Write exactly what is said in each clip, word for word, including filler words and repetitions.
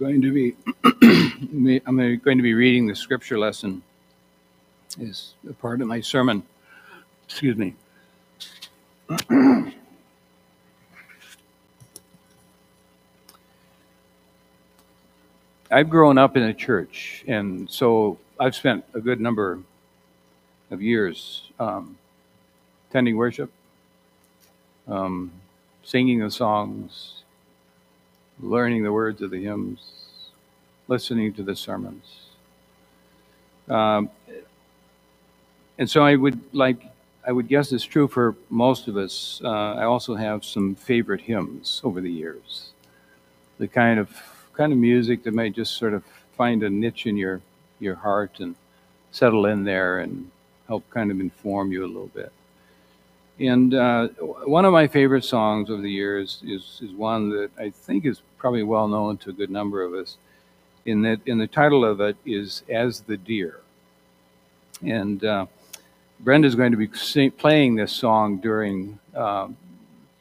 going to be I'm going to be reading the scripture lesson is a part of my sermon. Excuse me. I've grown up in a church, and so I've spent a good number of years um, attending worship, um, singing the songs, learning the words of the hymns, listening to the sermons. Um, and so I would like, I would guess it's true for most of us. Uh, I also have some favorite hymns over the years, the kind of kind of music that might just sort of find a niche in your your heart and settle in there and help kind of inform you a little bit. And uh, one of my favorite songs over the years is, is one that I think is probably well known to a good number of us, in that in the title of it is As the Deer. And uh, Brenda's going to be sing, playing this song during um,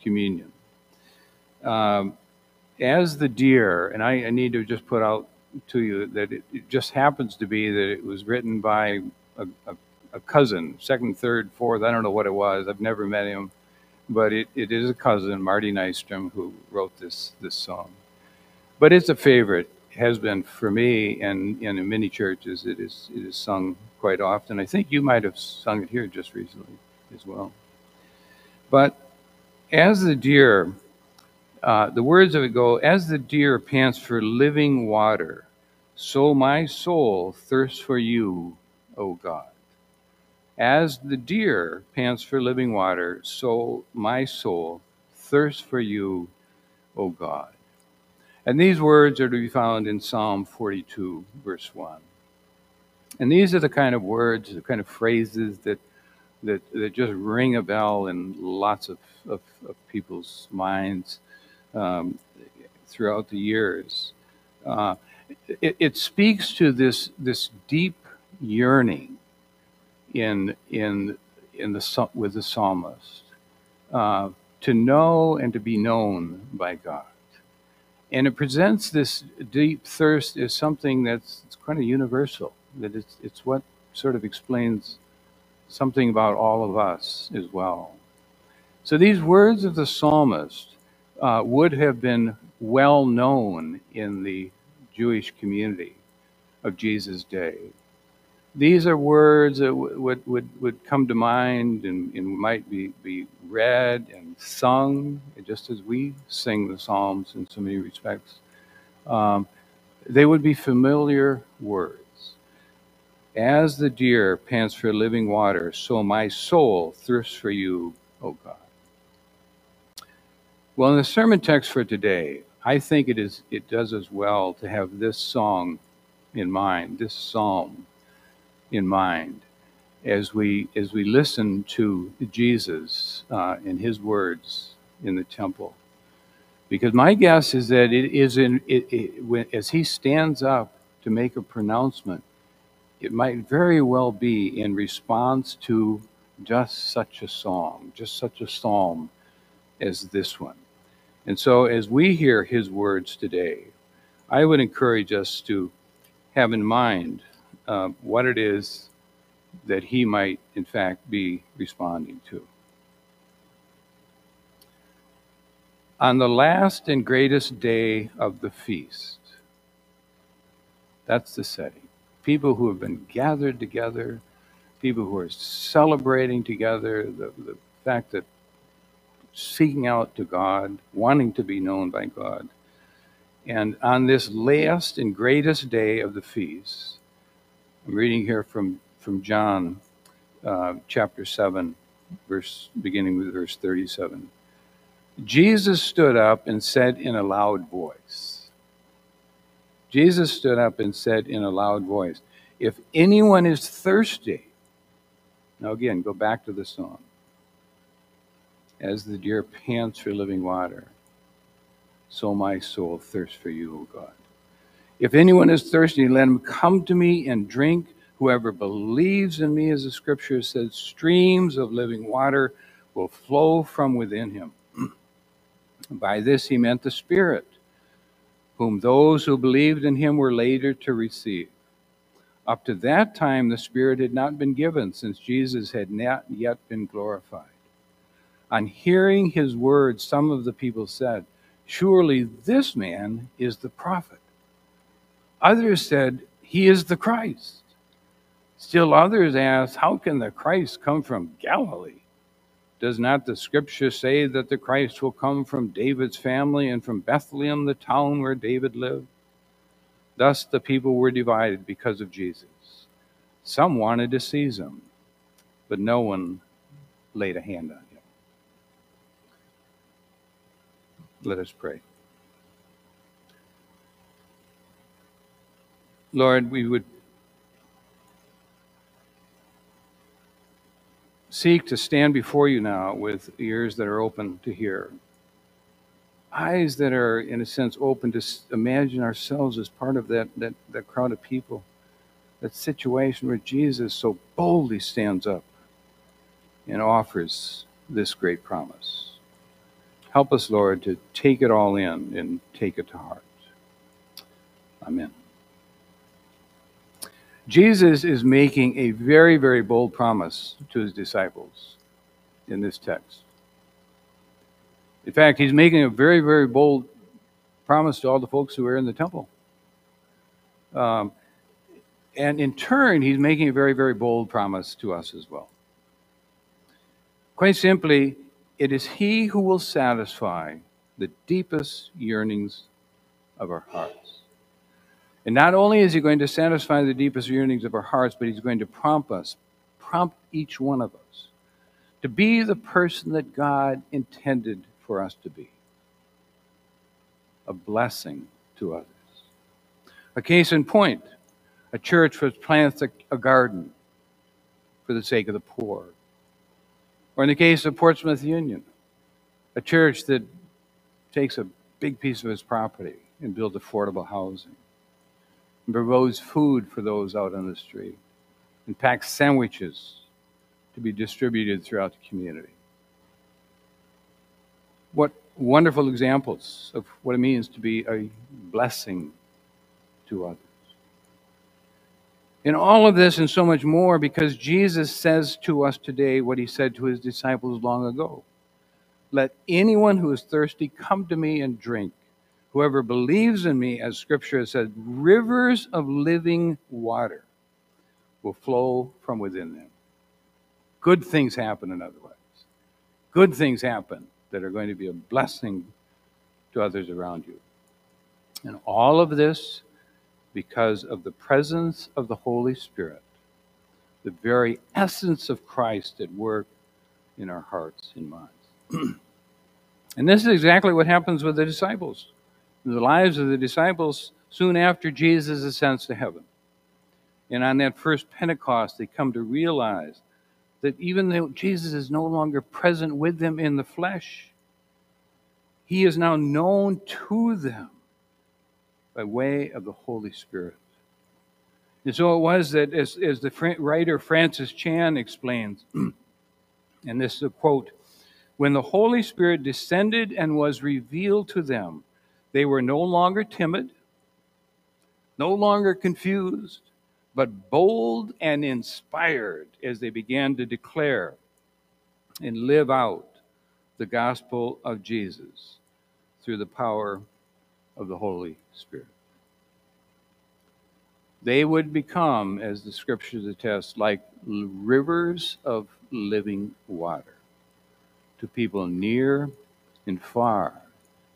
communion. Um, As the Deer, and I, I need to just put out to you that it, it just happens to be that it was written by a, a, a cousin, second, third, fourth, I don't know what it was, I've never met him, but it, it is a cousin, Marty Nystrom, who wrote this, this song. But it's a favorite, has been for me, and, and in many churches it is, it is sung quite often. I think you might have sung it here just recently as well. But as the deer, Uh, the words of it go, as the deer pants for living water, so my soul thirsts for you, O God. As the deer pants for living water, so my soul thirsts for you, O God. And these words are to be found in Psalm forty-two, verse one. And these are the kind of words, the kind of phrases that that, that just ring a bell in lots of, of, of people's minds. Um, throughout the years, uh, it, it speaks to this this deep yearning in in in the with the psalmist uh, to know and to be known by God, and it presents this deep thirst as something that's it's kind of universal. That it's it's what sort of explains something about all of us as well. So these words of the psalmist Uh, would have been well known in the Jewish community of Jesus' day. These are words that would would would come to mind and, and might be, be read and sung, just as we sing the Psalms in so many respects. Um, they would be familiar words. As the deer pants for living water, so my soul thirsts for you, O God. Well, in the sermon text for today, I think it is it does as well to have this song in mind, this psalm in mind, as we as we listen to Jesus uh, and his words in the temple, because my guess is that it is in it, it when, as he stands up to make a pronouncement, it might very well be in response to just such a song, just such a psalm as this one. And so as we hear his words today, I would encourage us to have in mind uh, what it is that he might, in fact, be responding to. On the last and greatest day of the feast, that's the setting. People who have been gathered together, people who are celebrating together, the, the fact that seeking out to God, wanting to be known by God. And on this last and greatest day of the feast, I'm reading here from, from John uh, chapter seven, verse beginning with verse thirty-seven. Jesus stood up and said in a loud voice. Jesus stood up and said in a loud voice, if anyone is thirsty, now again, go back to the song. As the deer pants for living water, so my soul thirsts for you, O God. If anyone is thirsty, let him come to me and drink. Whoever believes in me, as the scripture says, streams of living water will flow from within him. By this he meant the Spirit, whom those who believed in him were later to receive. Up to that time, the Spirit had not been given, since Jesus had not yet been glorified. On hearing his words, some of the people said, "Surely this man is the prophet." Others said, "He is the Christ." Still others asked, "How can the Christ come from Galilee? Does not the Scripture say that the Christ will come from David's family and from Bethlehem, the town where David lived?" Thus the people were divided because of Jesus. Some wanted to seize him, but no one laid a hand on him. Let us pray. Lord, we would seek to stand before you now with ears that are open to hear, eyes that are, in a sense, open to imagine ourselves as part of that, that, that crowd of people, that situation where Jesus so boldly stands up and offers this great promise. Help us, Lord, to take it all in and take it to heart. Amen. Jesus is making a very, very bold promise to his disciples in this text. In fact, he's making a very, very bold promise to all the folks who were in the temple. Um, and in turn, he's making a very, very bold promise to us as well. Quite simply, it is he who will satisfy the deepest yearnings of our hearts. And not only is he going to satisfy the deepest yearnings of our hearts, but he's going to prompt us, prompt each one of us, to be the person that God intended for us to be. A blessing to others. A case in point, a church which plants a, a garden for the sake of the poor. Or in the case of Portsmouth Union, a church that takes a big piece of its property and builds affordable housing, and provides food for those out on the street, and packs sandwiches to be distributed throughout the community. What wonderful examples of what it means to be a blessing to others. In all of this and so much more, because Jesus says to us today what he said to his disciples long ago. "Let anyone who is thirsty come to me and drink. Whoever believes in me," as Scripture has said, "rivers of living water will flow from within them." Good things happen in other ways. Good things happen that are going to be a blessing to others around you. And all of this because of the presence of the Holy Spirit, the very essence of Christ at work in our hearts and minds. And this is exactly what happens with the disciples. In the lives of the disciples, soon after Jesus ascends to heaven. And on that first Pentecost, they come to realize that even though Jesus is no longer present with them in the flesh, he is now known to them by way of the Holy Spirit. And so it was that, as, as the fr- writer Francis Chan explains, and this is a quote, "When the Holy Spirit descended and was revealed to them, they were no longer timid, no longer confused, but bold and inspired as they began to declare and live out the gospel of Jesus through the power of the Holy Spirit." They would become, as the Scriptures attest, like rivers of living water to people near and far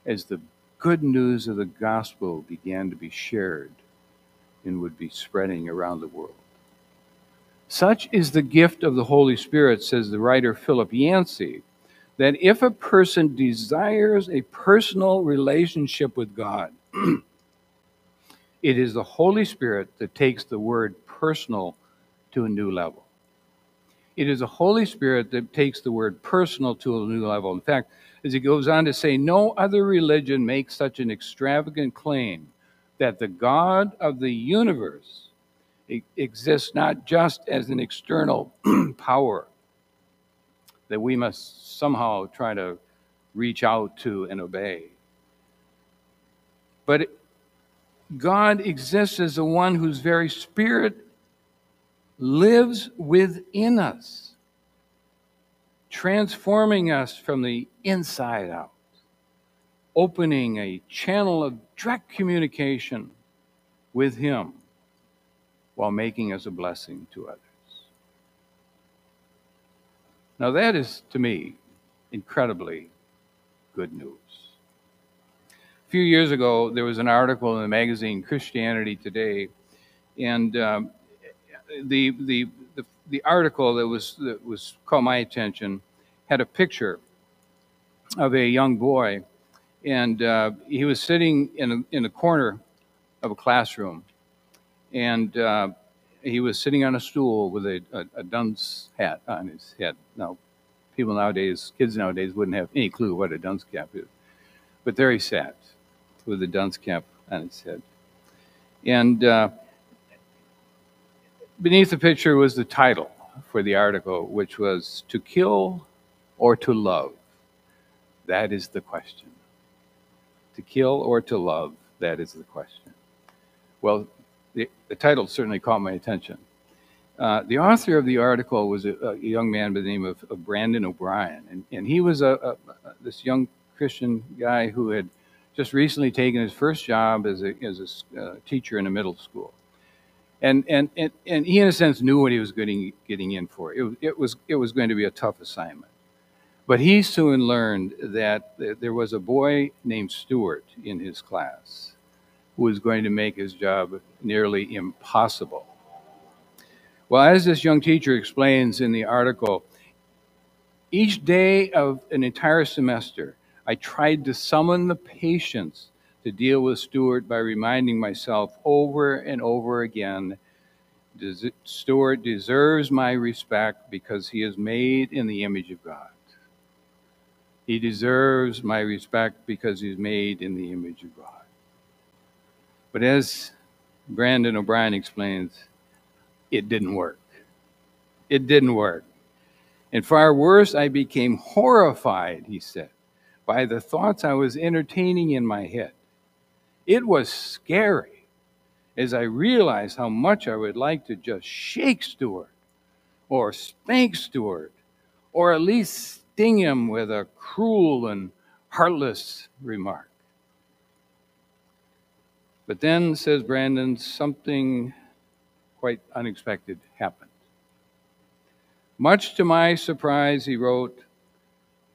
as the good news of the gospel began to be shared and would be spreading around the world. Such is the gift of the Holy Spirit, says the writer Philip Yancey, that if a person desires a personal relationship with God, it is the Holy Spirit that takes the word personal to a new level. It is the Holy Spirit that takes the word personal to a new level. In fact, as he goes on to say, no other religion makes such an extravagant claim that the God of the universe exists not just as an external power that we must somehow try to reach out to and obey, but God exists as the one whose very spirit lives within us, transforming us from the inside out, opening a channel of direct communication with Him while making us a blessing to others. Now that is, to me, incredibly good news. A few years ago, there was an article in the magazine Christianity Today, and um, the, the, the, the article that was, that was caught my attention had a picture of a young boy, and uh, he was sitting in a, in a corner of a classroom, and uh, he was sitting on a stool with a, a, a dunce hat on his head. Now, people nowadays, kids nowadays, wouldn't have any clue what a dunce cap is. But there he sat with a dunce cap on his head. And uh, beneath the picture was the title for the article, which was, "To Kill or to Love? That is the question." To kill or to love, that is the question. Well, the, the title certainly caught my attention. Uh, the author of the article was a, a young man by the name of, of Brandon O'Brien, and, and he was a, a this young Christian guy who had just recently taken his first job as a, as a uh, teacher in a middle school, and and, and and he in a sense knew what he was getting getting in for. It, it was it was going to be a tough assignment, but he soon learned that there was a boy named Stuart in his class who was going to make his job nearly impossible. Well, as this young teacher explains in the article, each day of an entire semester, I tried to summon the patience to deal with Stuart by reminding myself over and over again, Stuart deserves my respect because he is made in the image of God. He deserves my respect because he's made in the image of God. But as Brandon O'Brien explains, it didn't work. It didn't work. And far worse, I became horrified, he said, by the thoughts I was entertaining in my head. It was scary as I realized how much I would like to just shake Stuart or spank Stuart or at least sting him with a cruel and heartless remark. But then, says Brandon, something quite unexpected happened. Much to my surprise, he wrote,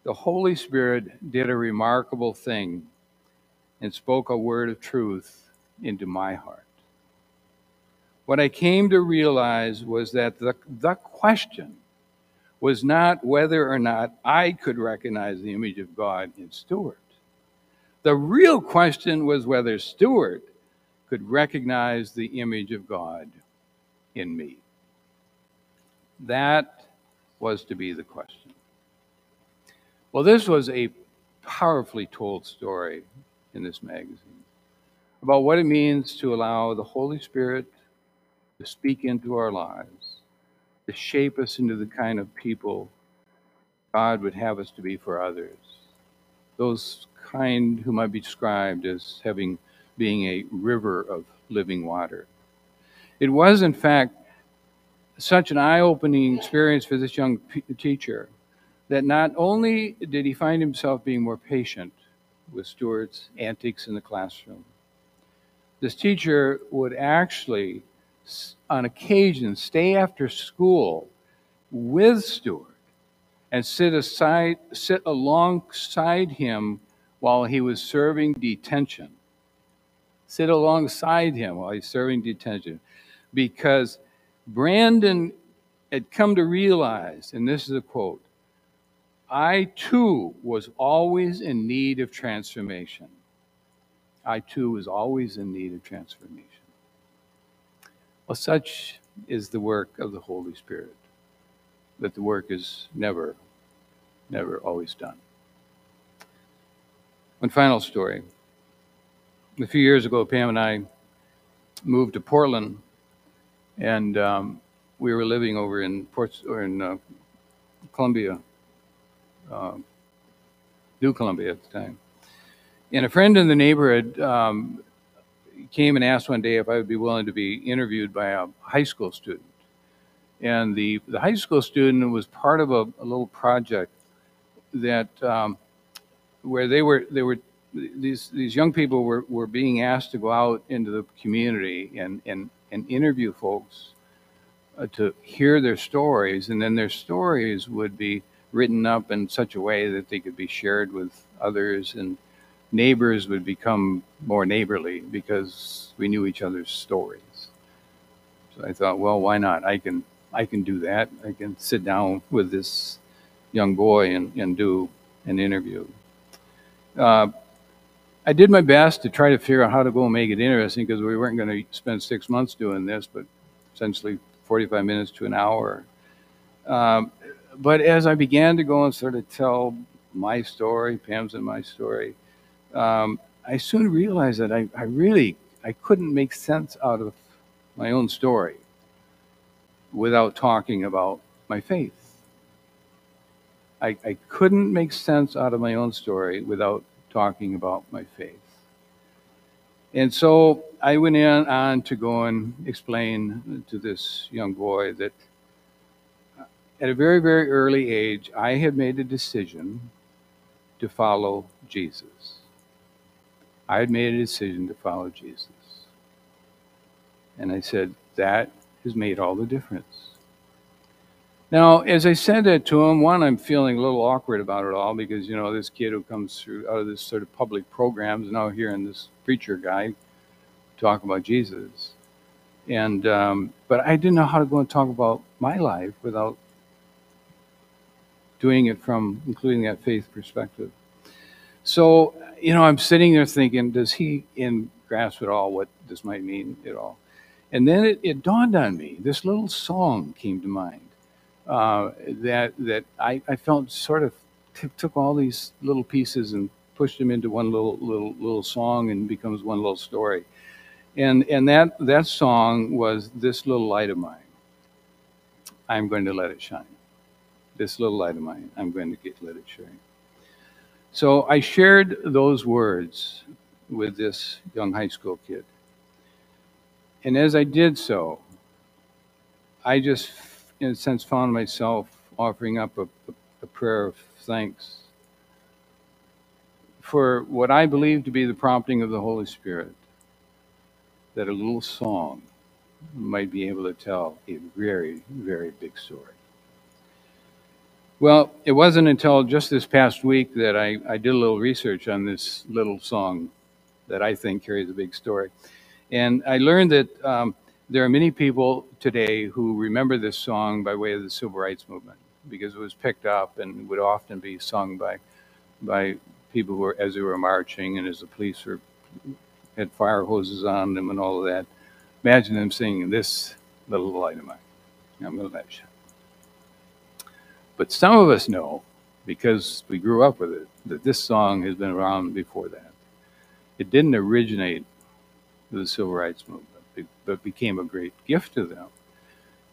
the Holy Spirit did a remarkable thing and spoke a word of truth into my heart. What I came to realize was that the, the question was not whether or not I could recognize the image of God in Stuart. The real question was whether Stuart could recognize the image of God in me. That was to be the question. Well, this was a powerfully told story in this magazine about what it means to allow the Holy Spirit to speak into our lives, to shape us into the kind of people God would have us to be for others, those kind who might be described as having being a river of living water. It was, in fact, such an eye-opening experience for this young teacher that not only did he find himself being more patient with Stuart's antics in the classroom, this teacher would actually on occasion stay after school with Stuart and sit aside, sit alongside him while he was serving detention. Sit alongside him while he's serving detention, because Brandon had come to realize, and this is a quote, I too was always in need of transformation. I too was always in need of transformation. Well, such is the work of the Holy Spirit, that the work is never, never always done. One final story. A few years ago, Pam and I moved to Portland, and um, we were living over in Port or in uh, Columbia, uh, New Columbia at the time. And a friend in the neighborhood um, came and asked one day if I would be willing to be interviewed by a high school student. And the, the high school student was part of a, a little project that um, where they were, they were these, these young people were, were being asked to go out into the community and, and, and interview folks uh, to hear their stories. And then their stories would be written up in such a way that they could be shared with others, and neighbors would become more neighborly because we knew each other's stories. So I thought, well, why not? I can, I can do that. I can sit down with this young boy and, and do an interview. Uh, I did my best to try to figure out how to go and make it interesting, because we weren't going to spend six months doing this, but essentially forty-five minutes to an hour. Um, but as I began to go and sort of tell my story, Pam's and my story, um, I soon realized that I, I really, I couldn't make sense out of my own story without talking about my faith. I, I couldn't make sense out of my own story without talking about my faith. And so I went in on to go and explain to this young boy that at a very, very early age, I had made a decision to follow Jesus. I had made a decision to follow Jesus. And I said, that has made all the difference. Now, as I said that to him, one, I'm feeling a little awkward about it all, because, you know, this kid who comes through out of this sort of public programs, now hearing this preacher guy talk about Jesus. And, um, but I didn't know how to go and talk about my life without doing it from, including that faith perspective. So, you know, I'm sitting there thinking, does he in grasp at all what this might mean at all? And then it, it dawned on me, this little song came to mind. Uh, that that I, I felt sort of t took all these little pieces and pushed them into one little little little song, and becomes one little story. And and that that song was "This Little Light of Mine, I'm Going to Let It Shine." This little light of mine, I'm going to get, let it shine. So I shared those words with this young high school kid. And as I did so, I just, in a sense, found myself offering up a, a, a prayer of thanks for what I believe to be the prompting of the Holy Spirit, that a little song might be able to tell a very, very big story. Well, it wasn't until just this past week that I, I did a little research on this little song that I think carries a big story. And I learned that um, there are many people today who remember this song by way of the Civil Rights Movement, because it was picked up and would often be sung by by people who were, as they were marching and as the police were, had fire hoses on them and all of that. Imagine them singing "This Little Light of Mine, I'm going to let it shine." But some of us know, because we grew up with it, that this song has been around before that. It didn't originate with the Civil Rights Movement, but became a great gift to them.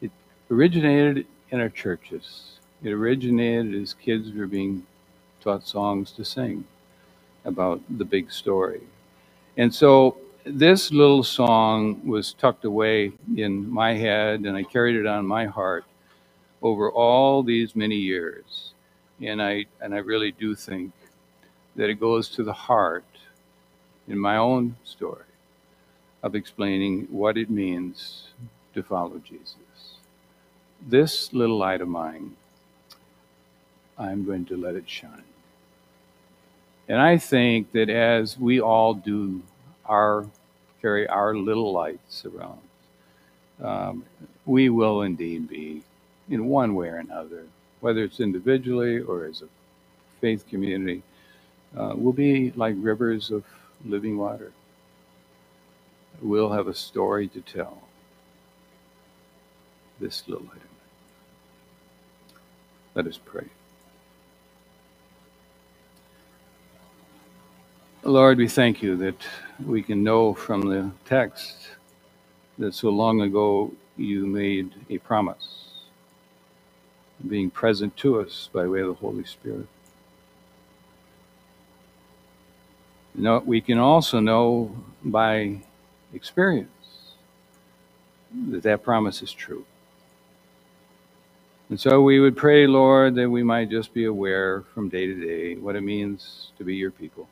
It originated in our churches. It originated as kids were being taught songs to sing about the big story. And so this little song was tucked away in my head, and I carried it on my heart over all these many years. And I, and I really do think that it goes to the heart, in my own story, of explaining what it means to follow Jesus. This little light of mine, I'm going to let it shine. And I think that as we all do our, carry our little lights around, um, we will indeed be, in one way or another, whether it's individually or as a faith community, uh, we'll be like rivers of living water. We'll have a story to tell. This little light of mine. Let us pray. Lord, we thank you that we can know from the text that so long ago you made a promise, being present to us by way of the Holy Spirit. Now, we can also know by experience that that promise is true. And so we would pray, Lord, that we might just be aware from day to day what it means to be your people,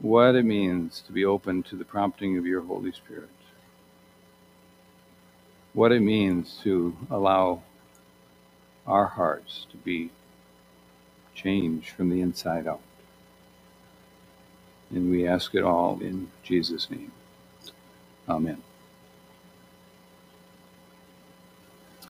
what it means to be open to the prompting of your Holy Spirit, what it means to allow our hearts to be changed from the inside out. And we ask it all in Jesus' name. Amen.